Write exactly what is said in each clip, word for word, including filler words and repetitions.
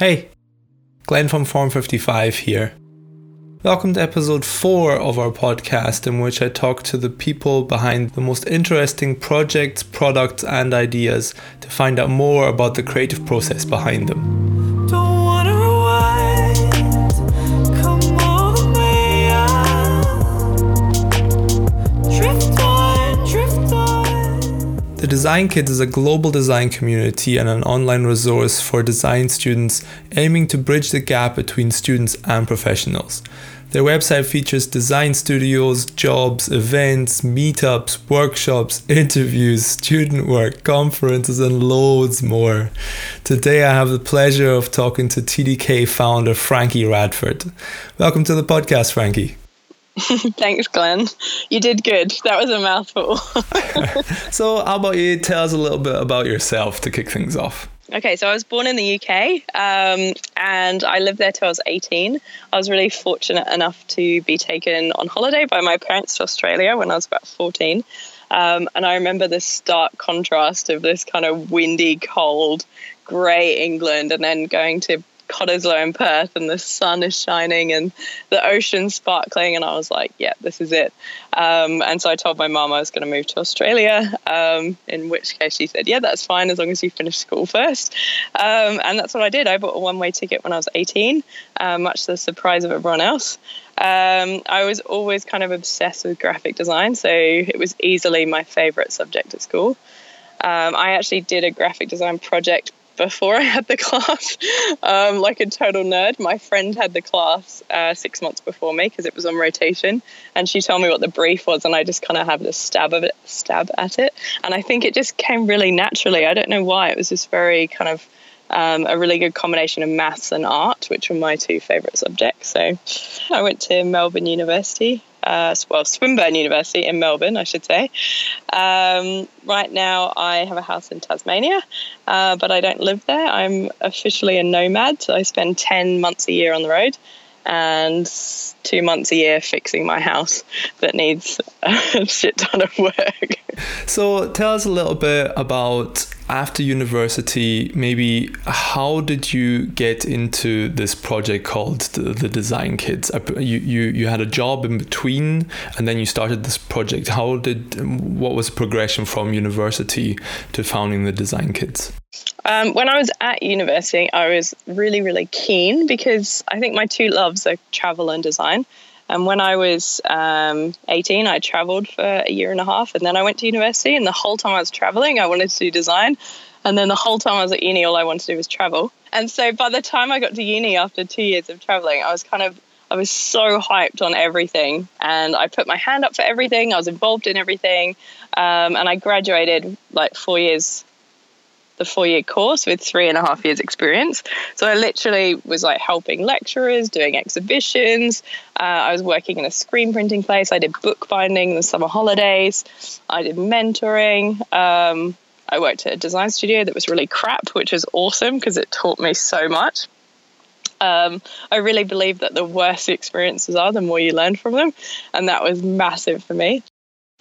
Hey, Glenn from Form fifty-five here. Welcome to episode four of our podcast, in which I talk to the people behind the most interesting projects, products and ideas to find out more about the creative process behind them. Don't wanna rewind, come all the way out. Drift on, drift on. The Design Kids is a global design community and an online resource for design students aiming to bridge the gap between students and professionals. Their website features design studios, jobs, events, meetups, workshops, interviews, student work, conferences, and loads more. Today I have the pleasure of talking to T D K founder Frankie Ratford. Welcome to the podcast, Frankie. Thanks, Glenn. You did good. That was a mouthful. So how about you tell us a little bit about yourself to kick things off? Okay, so I was born in the U K um, and I lived there till I was eighteen. I was really fortunate enough to be taken on holiday by my parents to Australia when I was about fourteen. Um, and I remember the stark contrast of this kind of windy, cold, grey England, and then going to Cottesloe in Perth and the sun is shining and the ocean sparkling, and I was like, yeah, this is it. Um, and so I told my mum I was going to move to Australia, um, in which case she said, yeah, that's fine as long as you finish school first. Um, and that's what I did. I bought a one-way ticket when I was eighteen, uh, much to the surprise of everyone else. Um, I was always kind of obsessed with graphic design, so it was easily my favourite subject at school. Um, I actually did a graphic design project before I had the class, um, like a total nerd. My friend had the class uh, six months before me because it was on rotation, and she told me what the brief was, and I just kind of had this stab of it, stab at it, and I think it just came really naturally. I don't know why. It was just very kind of um, a really good combination of maths and art, which were my two favourite subjects. So I went to Melbourne University. Uh, well, Swinburne University in Melbourne, I should say. Um, right now I have a house in Tasmania, uh, but I don't live there. I'm officially a nomad, so I spend ten months a year on the road and two months a year fixing my house that needs a shit ton of work. So tell us a little bit about, after university, maybe how did you get into this project called the, the Design Kids? You, you you had a job in between and then you started this project. How did, what was the progression from university to founding the Design Kids? Um, when I was at university, I was really, really keen because I think my two loves are travel and design. And when I was um, eighteen, I traveled for a year and a half, and then I went to university, and the whole time I was traveling, I wanted to do design. And then the whole time I was at uni, all I wanted to do was travel. And so by the time I got to uni after two years of traveling, I was kind of, I was so hyped on everything, and I put my hand up for everything. I was involved in everything. Um, and I graduated like four years the four-year course with three and a half years experience. So I literally was like helping lecturers, doing exhibitions. Uh, I was working in a screen printing place. I did bookbinding in the summer holidays. I did mentoring. Um, I worked at a design studio that was really crap, which was awesome because it taught me so much. Um, I really believe that the worse the experiences are, the more you learn from them. And that was massive for me.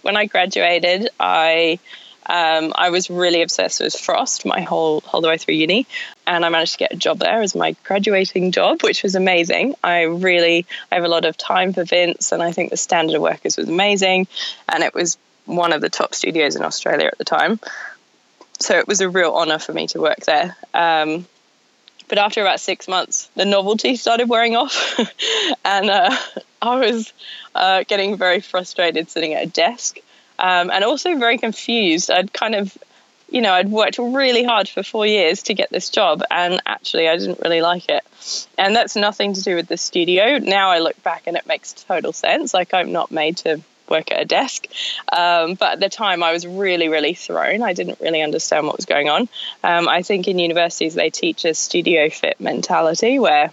When I graduated, I... Um, I was really obsessed with Frost my whole, whole way through uni, and I managed to get a job there as my graduating job, which was amazing. I really, I have a lot of time for Vince, and I think the standard of workers was amazing, and it was one of the top studios in Australia at the time. So it was a real honour for me to work there. Um, but after about six months, the novelty started wearing off, and uh, I was uh, getting very frustrated sitting at a desk. Um, and also very confused. I'd kind of, you know, I'd worked really hard for four years to get this job, and actually I didn't really like it. And that's nothing to do with the studio. Now I look back and it makes total sense. Like, I'm not made to work at a desk. Um, but at the time I was really, really thrown. I didn't really understand what was going on. Um, I think in universities they teach a studio fit mentality where,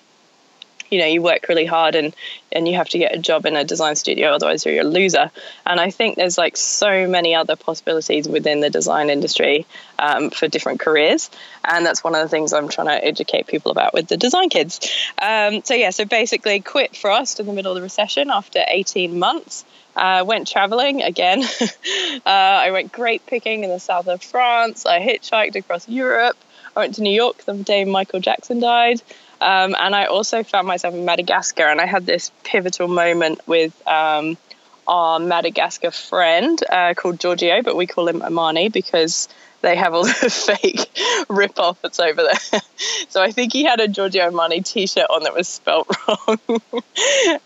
you know, you work really hard and, and you have to get a job in a design studio, otherwise you're a loser. And I think there's like so many other possibilities within the design industry um, for different careers. And that's one of the things I'm trying to educate people about with the Design Kids. Um, so, yeah, so basically quit Frost in the middle of the recession after eighteen months. I uh, went traveling again. uh, I went grape picking in the south of France. I hitchhiked across Europe. I went to New York the day Michael Jackson died. Um, and I also found myself in Madagascar, and I had this pivotal moment with um, our Madagascar friend uh, called Giorgio, but we call him Armani because they have all the fake rip-off that's over there. So I think he had a Giorgio Armani T-shirt on that was spelt wrong.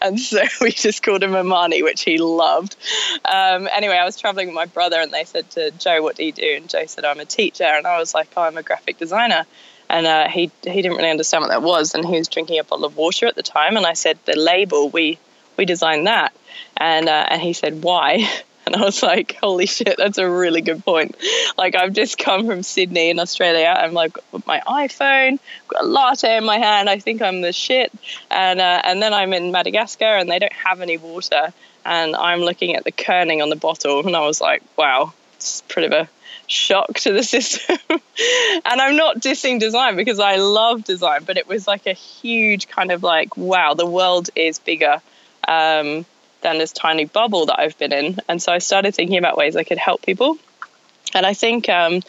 And so we just called him Armani, which he loved. Um, anyway, I was traveling with my brother, and they said to Joe, what do you do? And Joe said, I'm a teacher. And I was like, oh, I'm a graphic designer. And uh, he he didn't really understand what that was, and he was drinking a bottle of water at the time. And I said, the label, we we designed that. And uh, and he said, why? And I was like, holy shit, that's a really good point. Like, I've just come from Sydney in Australia. I'm like, with my iPhone, got a latte in my hand. I think I'm the shit. And uh, and then I'm in Madagascar, and they don't have any water. And I'm looking at the kerning on the bottle, and I was like, wow, it's pretty of a shock to the system. And I'm not dissing design because I love design, but it was like a huge kind of like, wow, the world is bigger um, than this tiny bubble that I've been in. And so I started thinking about ways I could help people. And I think, um,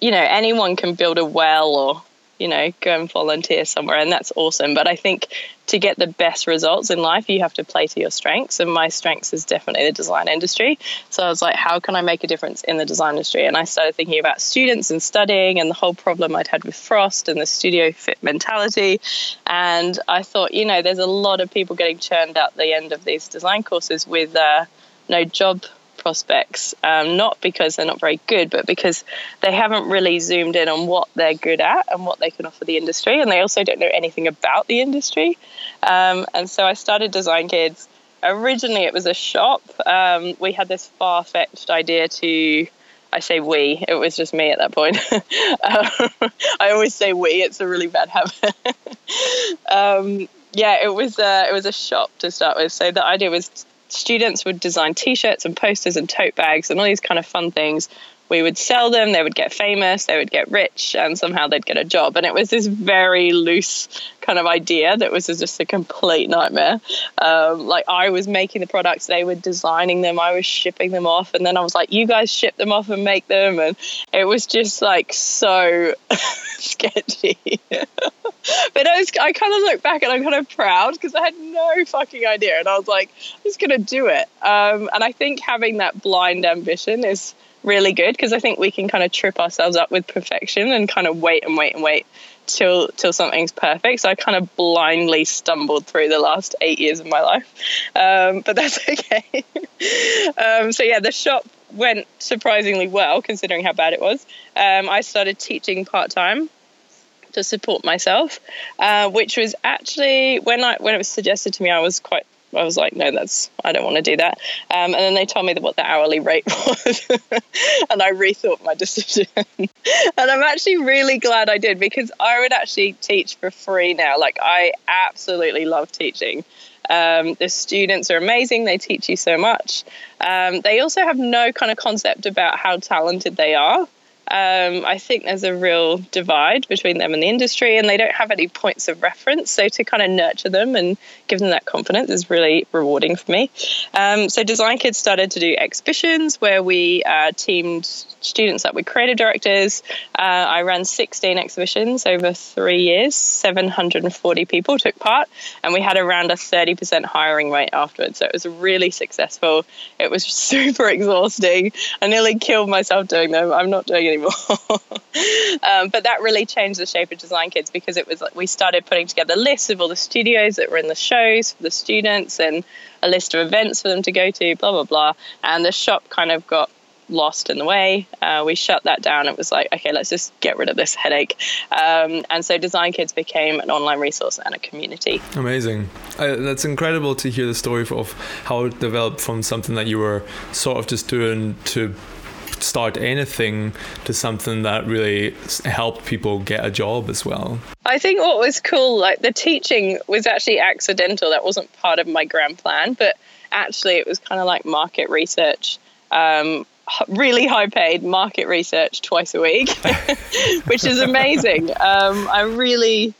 you know, anyone can build a well or, you know, go and volunteer somewhere, and that's awesome. But I think to get the best results in life, you have to play to your strengths. And my strengths is definitely the design industry. So I was like, how can I make a difference in the design industry? And I started thinking about students and studying and the whole problem I'd had with Frost and the studio fit mentality. And I thought, you know, there's a lot of people getting churned out the end of these design courses with uh, no job prospects, um, not because they're not very good, but because they haven't really zoomed in on what they're good at and what they can offer the industry, and they also don't know anything about the industry. Um, and so I started Design Kids. Originally it was a shop. Um, we had this far-fetched idea to, I say we, it was just me at that point. um, I always say we, it's a really bad habit. um, yeah, it was, uh, it was a shop to start with. So the idea was students would design T-shirts and posters and tote bags and all these kind of fun things. We would sell them, they would get famous, they would get rich, and somehow they'd get a job. And it was this very loose kind of idea that was just a complete nightmare. Um, like I was making the products, they were designing them, I was shipping them off, and then I was like, you guys ship them off and make them. And it was just like so sketchy. But I was, I kind of look back and I'm kind of proud because I had no fucking idea. And I was like, I'm just going to do it. Um, and I think having that blind ambition is really good because I think we can kind of trip ourselves up with perfection and kind of wait and wait and wait till till something's perfect. So I kind of blindly stumbled through the last eight years of my life, um, but that's okay. um, so yeah, the shop went surprisingly well considering how bad it was. Um, I started teaching part-time to support myself, uh, which was actually when I when it was suggested to me, I was quite I was like, no, that's, I don't want to do that. Um, and then they told me that what the hourly rate was, and I rethought my decision. And I'm actually really glad I did because I would actually teach for free now. Like, I absolutely love teaching. Um, the students are amazing. They teach you so much. Um, they also have no kind of concept about how talented they are. Um, I think there's a real divide between them and the industry, and they don't have any points of reference. So to kind of nurture them and give them that confidence is really rewarding for me. Um, so Design Kids started to do exhibitions where we uh, teamed students up with creative directors. Uh, I ran sixteen exhibitions over three years. seven hundred forty people took part, and we had around a thirty percent hiring rate afterwards. So it was really successful. It was super exhausting. I nearly killed myself doing them. I'm not doing it anymore. um, but that really changed the shape of Design Kids because it was like we started putting together lists of all the studios that were in the shows for the students and a list of events for them to go to, blah, blah, blah. And the shop kind of got lost in the way. Uh, we shut that down. It was like, okay, let's just get rid of this headache. Um, and so Design Kids became an online resource and a community. Amazing. I, that's incredible to hear the story of how it developed from something that you were sort of just doing to start anything to something that really helped people get a job as well. I think what was cool, like the teaching was actually accidental. That wasn't part of my grand plan, but actually it was kind of like market research, um, really high paid market research twice a week, which is amazing. Um, I really...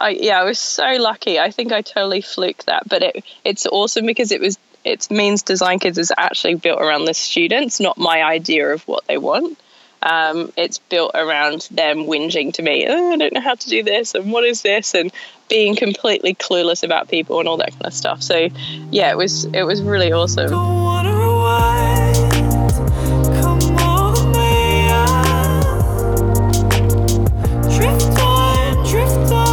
I, yeah, I was so lucky. I think I totally fluked that, but it it's awesome because it was it means Design Kids is actually built around the students, not my idea of what they want. Um, it's built around them whinging to me, oh, I don't know how to do this, and what is this, and being completely clueless about people and all that kind of stuff. So yeah, it was it was really awesome. Don't wonder why. Come on, may I? Drift on, drift on.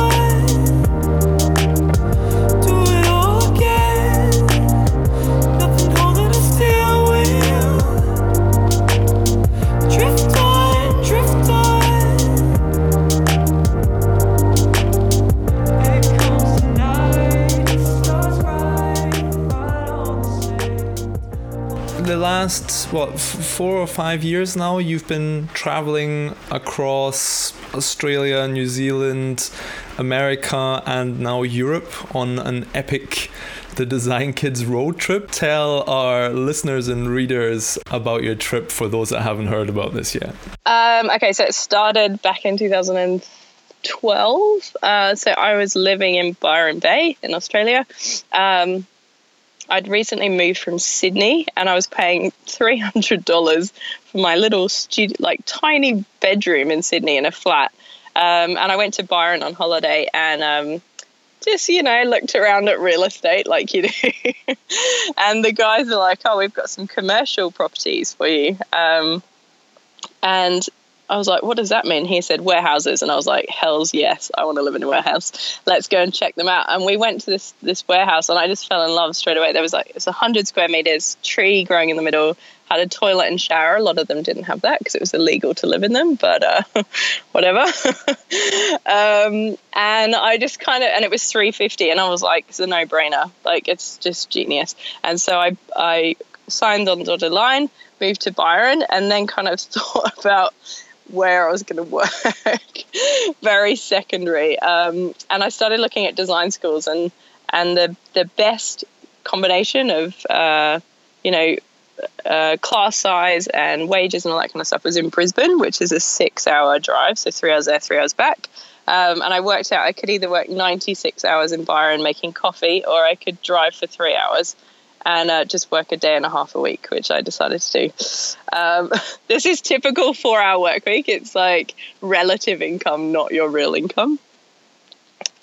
The last, what, four or five years now, you've been traveling across Australia, New Zealand, America, and now Europe on an epic The Design Kids road trip. Tell our listeners and readers about your trip for those that haven't heard about this yet. Um, okay, so it started back in two thousand twelve. Uh, so I was living in Byron Bay in Australia. Um, I'd recently moved from Sydney and I was paying three hundred dollars for my little studio, like tiny bedroom in Sydney in a flat. Um, and I went to Byron on holiday and um, just, you know, looked around at real estate like you do. And the guys are like, oh, we've got some commercial properties for you. Um, and I was like, what does that mean? He said warehouses. And I was like, hells yes, I want to live in a warehouse. Let's go and check them out. And we went to this this warehouse and I just fell in love straight away. There was like, it's one hundred square meters, tree growing in the middle, had a toilet and shower. A lot of them didn't have that because it was illegal to live in them, but uh, whatever. um, and I just kind of, and it was three hundred fifty dollars and I was like, it's a no brainer. Like, it's just genius. And so I, I signed on the dotted line, moved to Byron, and then kind of thought about where I was going to work. Very secondary. Um, and I started looking at design schools, and and the the best combination of uh, you know uh, class size and wages and all that kind of stuff was in Brisbane, which is a six-hour drive, so three hours there, three hours back. Um, and I worked out I could either work ninety-six hours in Byron making coffee, or I could drive for three hours. And uh, just work a day and a half a week, which I decided to do. Um, this is typical four-hour work week. It's like relative income, not your real income.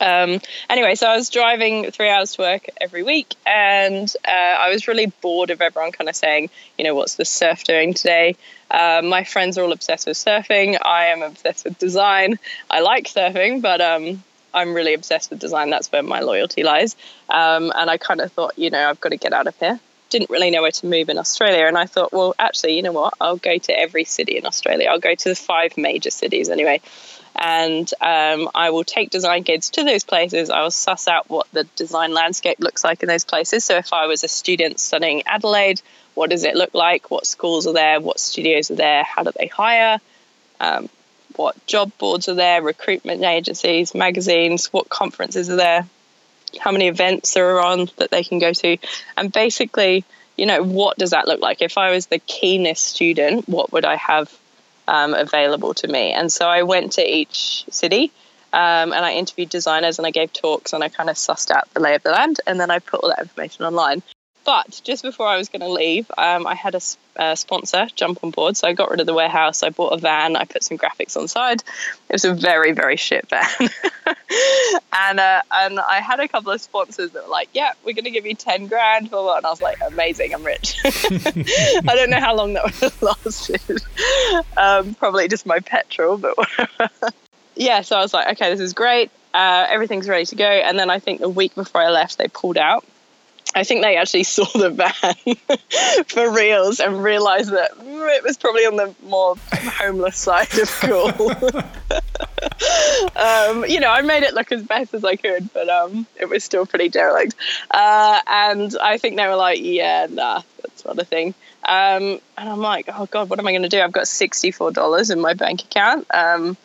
Um, anyway, so I was driving three hours to work every week, and uh, I was really bored of everyone kind of saying, you know, what's the surf doing today? Uh, my friends are all obsessed with surfing. I am obsessed with design. I like surfing, but... Um, I'm really obsessed with design. That's where my loyalty lies. Um, and I kind of thought, you know, I've got to get out of here. Didn't really know where to move in Australia. And I thought, well, actually, you know what? I'll go to every city in Australia. I'll go to the five major cities anyway. And um, I will take design kids to those places. I will suss out what the design landscape looks like in those places. So if I was a student studying Adelaide, what does it look like? What schools are there? What studios are there? How do they hire? Um What job boards are there, recruitment agencies, magazines, what conferences are there, how many events are on that they can go to. And basically, you know, what does that look like? If I was the keenest student, what would I have um, available to me? And so I went to each city um, and I interviewed designers and I gave talks and I kind of sussed out the lay of the land, and then I put all that information online. But just before I was going to leave, um, I had a, a sponsor jump on board. So I got rid of the warehouse. I bought a van. I put some graphics on side. It was a very, very shit van. and uh, and I had a couple of sponsors that were like, yeah, we're going to give you ten grand for what? And I was like, amazing, I'm rich. I don't know how long that would have lasted. Um, probably just my petrol, but whatever. Yeah, so I was like, okay, this is great. Uh, everything's ready to go. And then I think the week before I left, they pulled out. I think they actually saw the van for reals and realised that it was probably on the more homeless side of cool. um, you know, I made it look as best as I could, but um, it was still pretty derelict. Uh, and I think they were like, yeah, nah, that's not a thing. Um, and I'm like, oh, God, what am I going to do? I've got sixty-four dollars in my bank account. Um,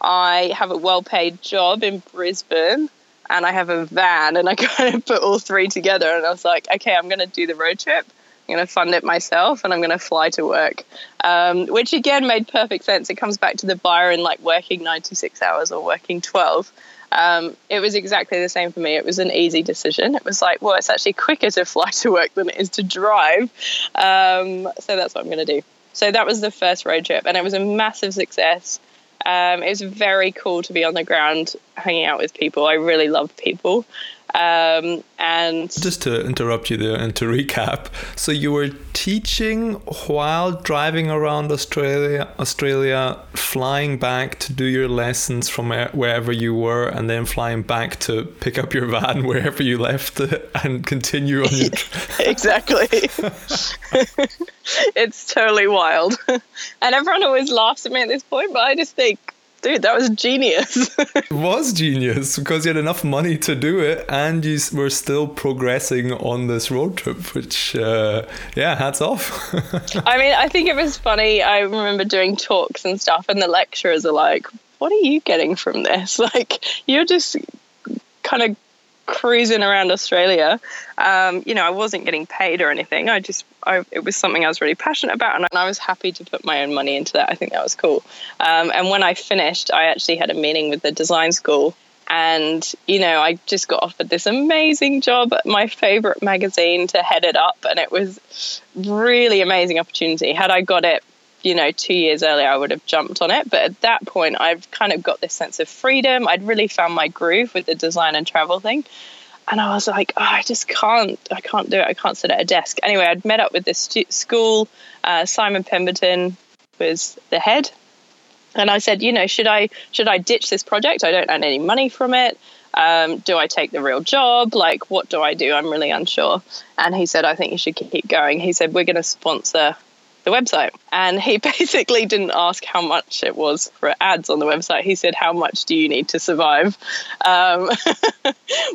I have a well-paid job in Brisbane. And I have a van, and I kind of put all three together, and I was like, okay, I'm going to do the road trip. I'm going to fund it myself, and I'm going to fly to work, um, which again made perfect sense. It comes back to the Byron, like working ninety-six hours or working twelve. Um, it was exactly the same for me. It was an easy decision. It was like, well, it's actually quicker to fly to work than it is to drive. Um, so that's what I'm going to do. So that was the first road trip, and it was a massive success. Um, it was very cool to be on the ground hanging out with people. I really loved people. Um, and just to interrupt you there and to recap, so you were teaching while driving around Australia, Australia, flying back to do your lessons from wherever you were, and then flying back to pick up your van wherever you left and continue on your trip. Exactly. It's totally wild. And everyone always laughs at me at this point, but I just think, dude, that was genius. It was genius because you had enough money to do it and you were still progressing on this road trip, which, uh, yeah, hats off. I mean, I think it was funny. I remember doing talks and stuff and the lecturers are like, what are you getting from this? Like, you're just kind of cruising around Australia. Um, you know, I wasn't getting paid or anything. I just, I, it was something I was really passionate about, and I was happy to put my own money into that. I think that was cool. Um, and when I finished, I actually had a meeting with the design school, and, you know, I just got offered this amazing job at my favorite magazine to head it up. And it was really amazing opportunity. Had I got it, you know, two years earlier, I would have jumped on it. But at that point, I've kind of got this sense of freedom. I'd really found my groove with the design and travel thing. And I was like, oh, I just can't, I can't do it. I can't sit at a desk. Anyway, I'd met up with this stu- school. Uh, Simon Pemberton was the head. And I said, you know, should I, should I ditch this project? I don't earn any money from it. Um, do I take the real job? Like, what do I do? I'm really unsure. And he said, I think you should keep going. He said, we're going to sponsor the website. And he basically didn't ask how much it was for ads on the website. He said, how much do you need to survive? Um,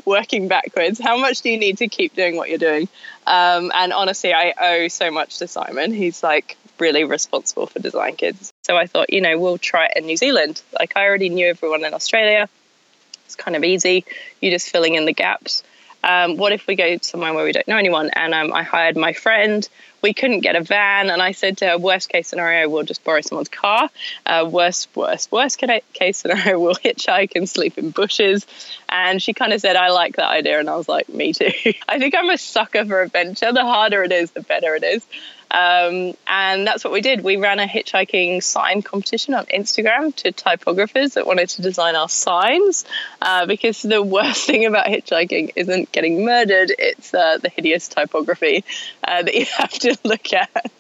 working backwards, how much do you need to keep doing what you're doing? Um, and honestly, I owe so much to Simon. He's like really responsible for Design Kids. So I thought, you know, we'll try it in New Zealand. Like, I already knew everyone in Australia. It's kind of easy. You're just filling in the gaps. Um, what if we go somewhere where we don't know anyone? And um, I hired my friend. We couldn't get a van. And I said to her, worst case scenario, we'll just borrow someone's car. Uh, worst, worst, worst case scenario, we'll hitchhike and sleep in bushes. And she kind of said, I like that idea. And I was like, me too. I think I'm a sucker for adventure. The harder it is, the better it is. Um, and that's what we did. We ran a hitchhiking sign competition on Instagram to typographers that wanted to design our signs, uh, because the worst thing about hitchhiking isn't getting murdered. It's uh, the hideous typography uh, that you have to look at.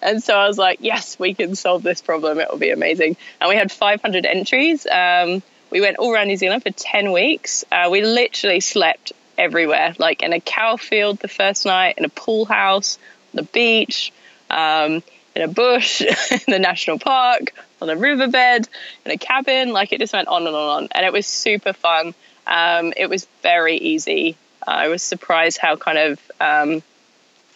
And so I was like, yes, we can solve this problem. It will be amazing. And we had five hundred entries. Um, we went all around New Zealand for ten weeks. Uh, we literally slept everywhere, like in a cow field the first night, in a pool house, the beach, um, in a bush, in the national park, on a riverbed, in a cabin. Like, it just went on and on and on. And it was super fun. Um, it was very easy. Uh, I was surprised how kind of um,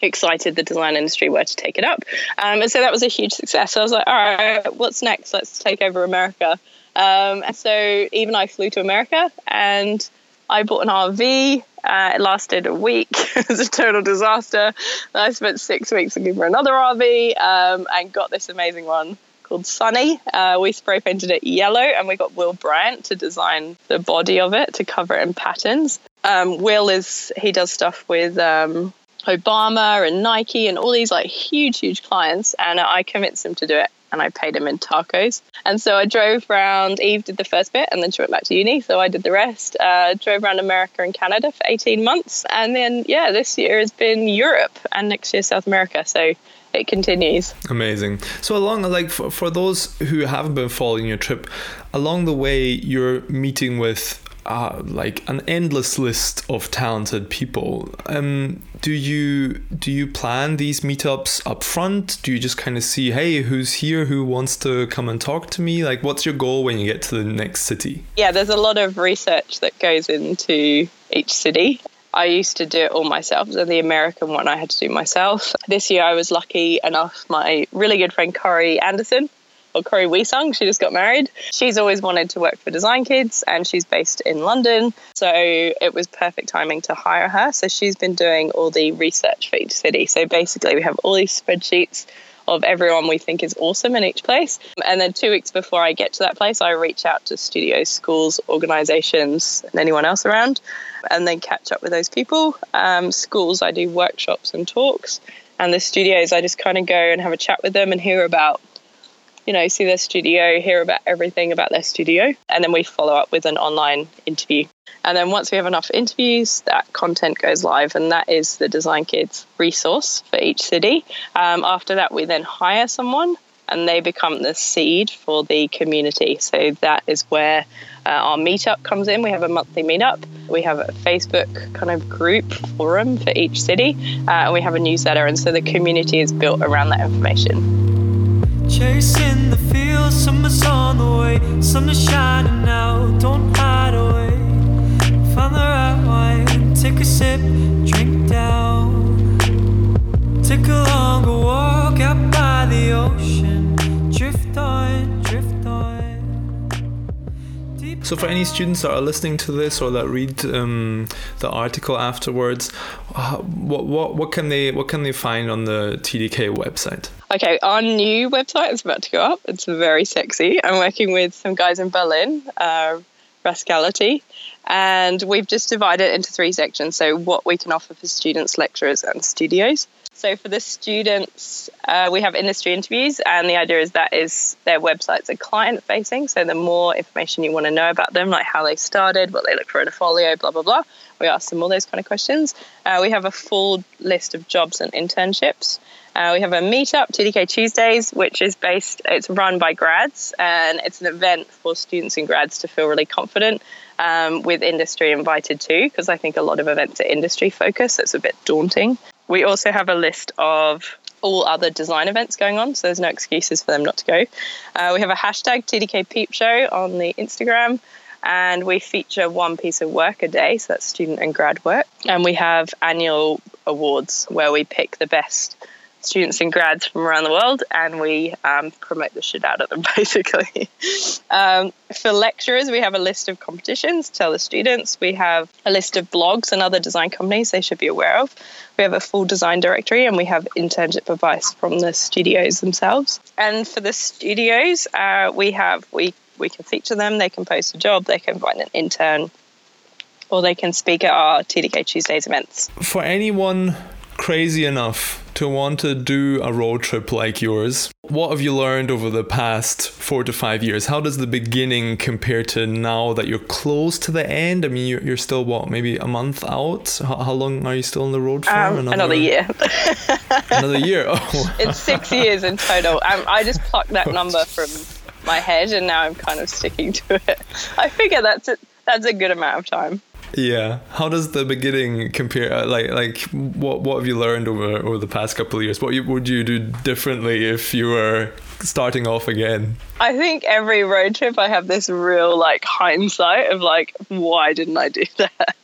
excited the design industry were to take it up. Um, and so that was a huge success. So I was like, all right, what's next? Let's take over America. Um, and so even I flew to America and I bought an R V. Uh, it lasted a week. It was a total disaster. I spent six weeks looking for another R V um, and got this amazing one called Sunny. Uh, we spray painted it yellow and we got Will Bryant to design the body of it to cover it in patterns. Um, Will is, he does stuff with um, Obama and Nike and all these like huge, huge clients. And I convinced him to do it. And I paid him in tacos. And so I drove around. Eve did the first bit and then she went back to uni. So I did the rest. Uh, drove around America and Canada for eighteen months. And then, yeah, this year has been Europe and next year South America. So it continues. Amazing. So along, like for, for those who haven't been following your trip, along the way, you're meeting with Uh, like an endless list of talented people. Um, do you do you plan these meetups up front? Do you just kind of see, hey, who's here? Who wants to come and talk to me? Like, what's your goal when you get to the next city? Yeah, there's a lot of research that goes into each city. I used to do it all myself. So the American one I had to do myself. This year I was lucky enough, my really good friend Corey Anderson, or Cory Weesung, she just got married. She's always wanted to work for Design Kids and she's based in London. So it was perfect timing to hire her. So she's been doing all the research for each city. So basically we have all these spreadsheets of everyone we think is awesome in each place. And then two weeks before I get to that place, I reach out to studios, schools, organisations and anyone else around and then catch up with those people. Um, schools, I do workshops and talks. and the studios, I just kind of go and have a chat with them and hear about, you know, see their studio, hear about everything about their studio. And then we follow up with an online interview. And then once we have enough interviews, that content goes live. And that is the Design Kids resource for each city. Um, after that, we then hire someone and they become the seed for the community. So that is where uh, our meetup comes in. We have a monthly meetup. We have a Facebook kind of group forum for each city. Uh, and we have a newsletter. And so the community is built around that information. Chasing the field, summer's on the way, sun is shining now, don't hide away. Find the right wine, take a sip, drink down. Take a longer walk out by the ocean, drift on, drift on. Deep. So for any students that are listening to this or that read um, the article afterwards, uh, what, what, what can they what can they find on the T D K website? Okay, our new website is about to go up. It's very sexy. I'm working with some guys in Berlin, uh, Rascality, and we've just divided it into three sections. So what we can offer for students, lecturers and studios. So for the students, uh, we have industry interviews, and the idea is that is their websites are client-facing. So the more information you want to know about them, like how they started, what they look for in a folio, blah, blah, blah. We ask them all those kind of questions. Uh, we have a full list of jobs and internships. Uh, we have a meetup, T D K Tuesdays, which is based, it's run by grads, and it's an event for students and grads to feel really confident um, with industry invited too, because I think a lot of events are industry focused, so it's a bit daunting. We also have a list of all other design events going on, so there's no excuses for them not to go. Uh, we have a hashtag T D K Peep Show on the Instagram, and we feature one piece of work a day, so that's student and grad work. And we have annual awards where we pick the best students and grads from around the world, and we um, promote the shit out of them, basically. um, for lecturers, we have a list of competitions to tell the students. We have a list of blogs and other design companies they should be aware of. We have a full design directory, and we have internship advice from the studios themselves. And for the studios, uh, we have we we can feature them. They can post a job. They can find an intern, or they can speak at our T D K Tuesdays events. For anyone crazy enough to want to do a road trip like yours, what have you learned over the past four to five years? How does the beginning compare to now that you're close to the end? I mean, you're still, what, maybe a month out? How long are you still on the road for? Um, another, another year. Another year? Oh. It's six years in total. Um, I just plucked that number from my head, and now I'm kind of sticking to it. I figure that's a, that's a good amount of time. Yeah. How does the beginning compare? Like, like what what have you learned over, over the past couple of years? What you, would you do differently if you were starting off again? I think every road trip I have this real like hindsight of like, why didn't I do that?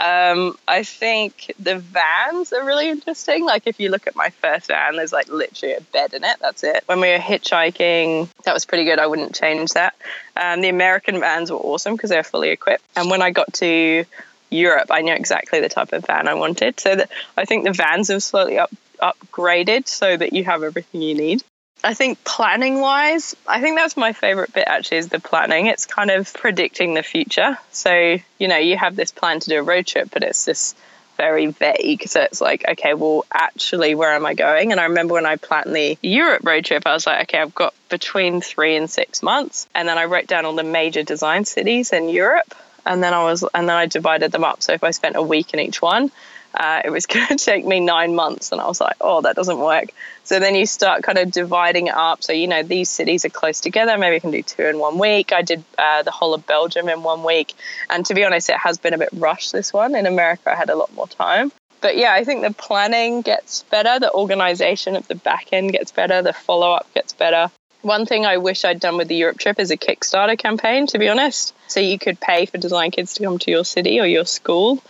Um, I think the vans are really interesting. Like if you look at my first van, there's like literally a bed in it. That's it. When we were hitchhiking, that was pretty good. I wouldn't change that. Um, the American vans were awesome because they were fully equipped. And when I got to Europe, I knew exactly the type of van I wanted. So that, I think the vans have slowly up, upgraded so that you have everything you need. I think planning wise, I think that's my favorite bit actually is the planning. It's kind of predicting the future. So, you know, you have this plan to do a road trip, but it's just very vague. So it's like, okay, well, actually, where am I going? And I remember when I planned the Europe road trip, I was like, okay, I've got between three and six months. And then I wrote down all the major design cities in Europe. And then I was, and then I divided them up. So if I spent a week in each one, Uh, it was going to take me nine months. And I was like, oh, that doesn't work. So then you start kind of dividing it up. So, you know, these cities are close together. Maybe I can do two in one week. I did uh, the whole of Belgium in one week. And to be honest, it has been a bit rushed, this one. In America, I had a lot more time. But yeah, I think the planning gets better. The organization of the back end gets better. The follow-up gets better. One thing I wish I'd done with the Europe trip is a Kickstarter campaign, to be honest. So you could pay for Design Kids to come to your city or your school.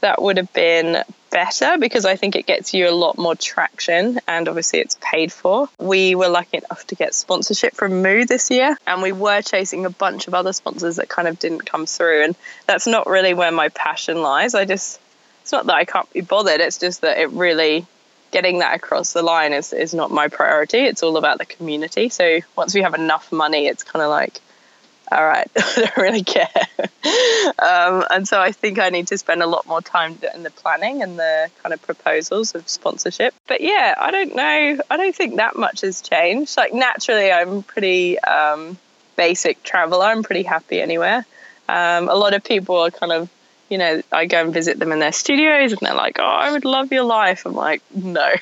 That would have been better because I think it gets you a lot more traction, and obviously it's paid for. We were lucky enough to get sponsorship from Moo this year, and we were chasing a bunch of other sponsors that kind of didn't come through, and that's not really where my passion lies. I just, it's not that I can't be bothered, it's just that it really, getting that across the line is, is not my priority. It's all about the community. So once we have enough money, it's kind of like, all right, I don't really care. Um, and so I think I need to spend a lot more time in the planning and the kind of proposals of sponsorship. But yeah, I don't know. I don't think that much has changed. Like naturally, I'm pretty um, basic traveler. I'm pretty happy anywhere. Um, a lot of people are kind of, you know, I go and visit them in their studios and they're like, oh, I would love your life. I'm like, no.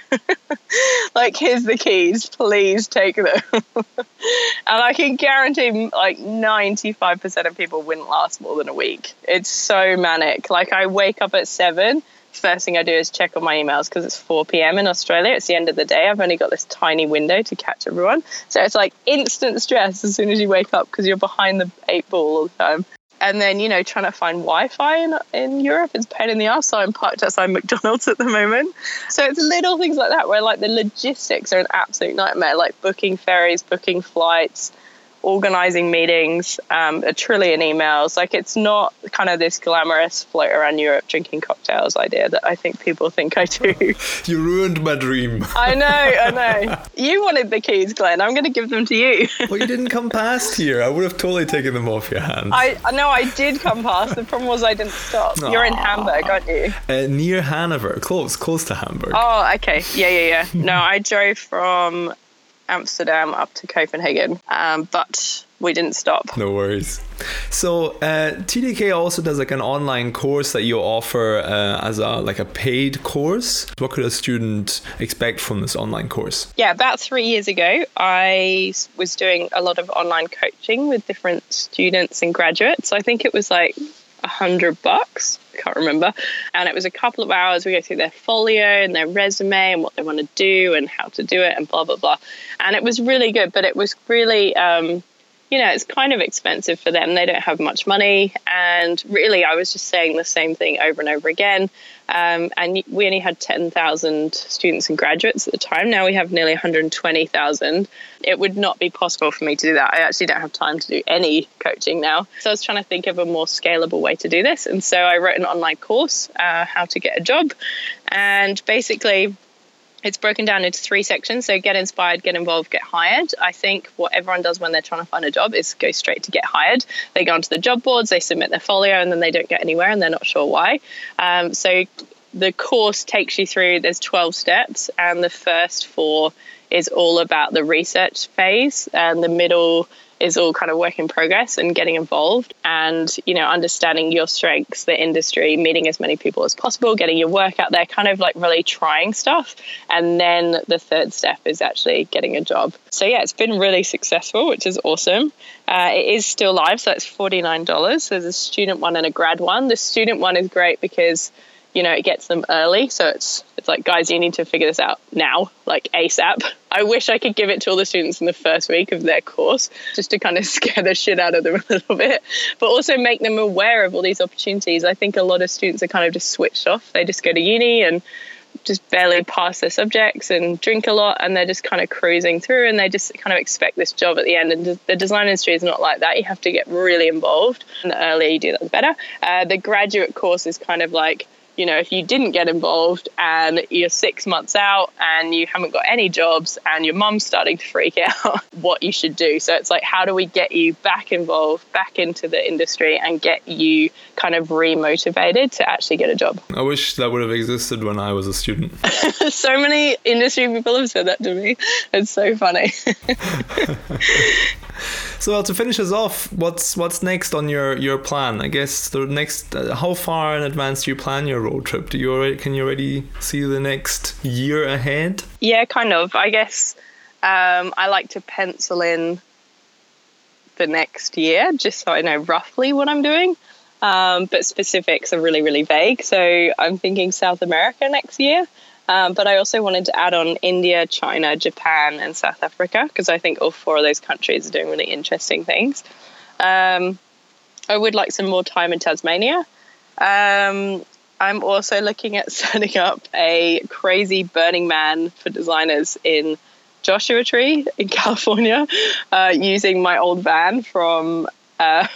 Like, here's the keys. Please take them. And I can guarantee like ninety-five percent of people wouldn't last more than a week. It's so manic. Like, I wake up at seven. First thing I do is check on my emails because it's four p.m. in Australia. It's the end of the day. I've only got this tiny window to catch everyone. So it's like instant stress as soon as you wake up because you're behind the eight ball all the time. And then, you know, trying to find Wi-Fi in, in Europe is a pain in the ass. So I'm parked outside McDonald's at the moment. So it's little things like that where, like, the logistics are an absolute nightmare, like booking ferries, booking flights, organising meetings, um, a trillion emails. Like, it's not kind of this glamorous float around Europe drinking cocktails idea that I think people think I do. You ruined my dream. I know, I know. You wanted the keys, Glenn. I'm going to give them to you. Well, you didn't come past here. I would have totally taken them off your hands. I No, I did come past. The problem was I didn't stop. Aww. You're in Hamburg, aren't you? Uh, near Hanover. Close, close to Hamburg. Oh, okay. Yeah, yeah, yeah. No, I drove from Amsterdam up to Copenhagen, um, but we didn't stop. No worries. So uh, T D K also does like an online course that you offer uh, as a like a paid course. What could a student expect from this online course? Yeah, about three years ago, I was doing a lot of online coaching with different students and graduates. I think it was like a hundred bucks. I can't remember. And it was a couple of hours. We go through their folio and their resume and what they want to do and how to do it and blah, blah, blah. And it was really good, but it was really, um, you know, it's kind of expensive for them. They don't have much money. And really, I was just saying the same thing over and over again. Um, and we only had ten thousand students and graduates at the time. Now we have nearly one hundred twenty thousand. It would not be possible for me to do that. I actually don't have time to do any coaching now. So I was trying to think of a more scalable way to do this. And so I wrote an online course, uh, how to get a job. And basically, it's broken down into three sections. So get inspired, get involved, get hired. I think what everyone does when they're trying to find a job is go straight to get hired. They go onto the job boards, they submit their folio, and then they don't get anywhere and they're not sure why. Um, so the course takes you through, there's twelve steps, and the first four is all about the research phase, and the middle is all kind of work in progress and getting involved and, you know, understanding your strengths, the industry, meeting as many people as possible, getting your work out there, kind of like really trying stuff. And then the third step is actually getting a job. So, yeah, it's been really successful, which is awesome. Uh, it is still live, so it's forty-nine dollars. So there's a student one and a grad one. The student one is great because, you know, it gets them early. So it's it's like, guys, you need to figure this out now, like ASAP. I wish I could give it to all the students in the first week of their course just to kind of scare the shit out of them a little bit, but also make them aware of all these opportunities. I think a lot of students are kind of just switched off. They just go to uni and just barely pass their subjects and drink a lot, and they're just kind of cruising through, and they just kind of expect this job at the end. And the design industry is not like that. You have to get really involved, and the earlier you do that, the better. Uh, the graduate course is kind of like, you know, if you didn't get involved and you're six months out and you haven't got any jobs and your mum's starting to freak out, what you should do. So it's like, how do we get you back involved, back into the industry, and get you kind of re-motivated to actually get a job? I wish that would have existed when I was a student. So many industry people have said that to me. It's so funny. So, well, to finish us off, what's what's next on your, your plan? I guess the next, uh, how far in advance do you plan your road trip? Do you already, can you already see the next year ahead? Yeah, kind of. I guess um, I like to pencil in the next year just so I know roughly what I'm doing. Um, but specifics are really, really vague. So I'm thinking South America next year. Um, but I also wanted to add on India, China, Japan, and South Africa, because I think all four of those countries are doing really interesting things. Um, I would like some more time in Tasmania. Um, I'm also looking at setting up a crazy Burning Man for designers in Joshua Tree in California, uh, using my old van from uh,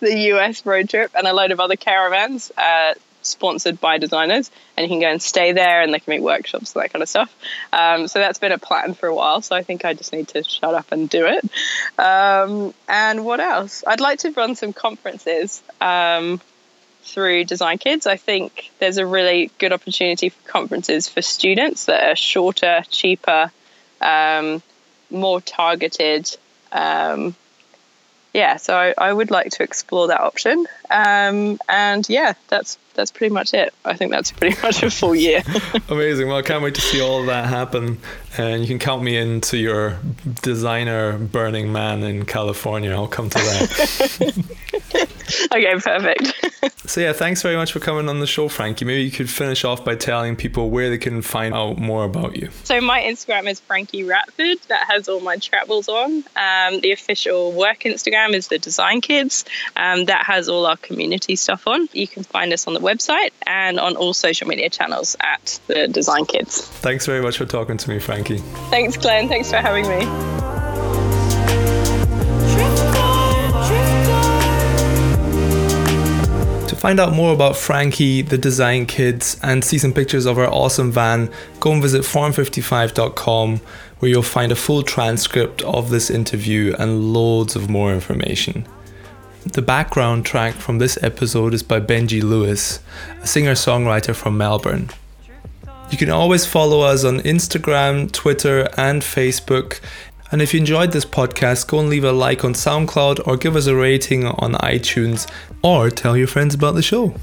the U S road trip and a load of other caravans. Uh, sponsored by designers, and you can go and stay there and they can make workshops and that kind of stuff. Um, so that's been a plan for a while. So I think I just need to shut up and do it. Um, and what else? I'd like to run some conferences um, through Design Kids. I think there's a really good opportunity for conferences for students that are shorter, cheaper, um, more targeted. Um, yeah, so I, I would like to explore that option. Um, and yeah, that's that's pretty much it. I think that's pretty much a full year. Amazing. Well, I can't wait to see all of that happen. And you can count me into your designer Burning Man in California. I'll come to that. Okay, perfect. So yeah, thanks very much for coming on the show, Frankie. Maybe you could finish off by telling people where they can find out more about you. So my Instagram is Frankie Ratford. That has all my travels on. Um, the official work Instagram is the Design Kids. Um, that has all our community stuff on. You can find us on the website and on all social media channels at the Design Kids. Thanks very much for talking to me, Frankie. Thanks, Glenn. Thanks for having me. Find out more about Frankie, the Design Kids, and see some pictures of our awesome van, go and visit form fifty-five dot com, where you'll find a full transcript of this interview and loads of more information. The background track from this episode is by Benji Lewis, a singer-songwriter from Melbourne. You can always follow us on Instagram, Twitter, and Facebook. And if you enjoyed this podcast, go and leave a like on SoundCloud or give us a rating on iTunes or tell your friends about the show.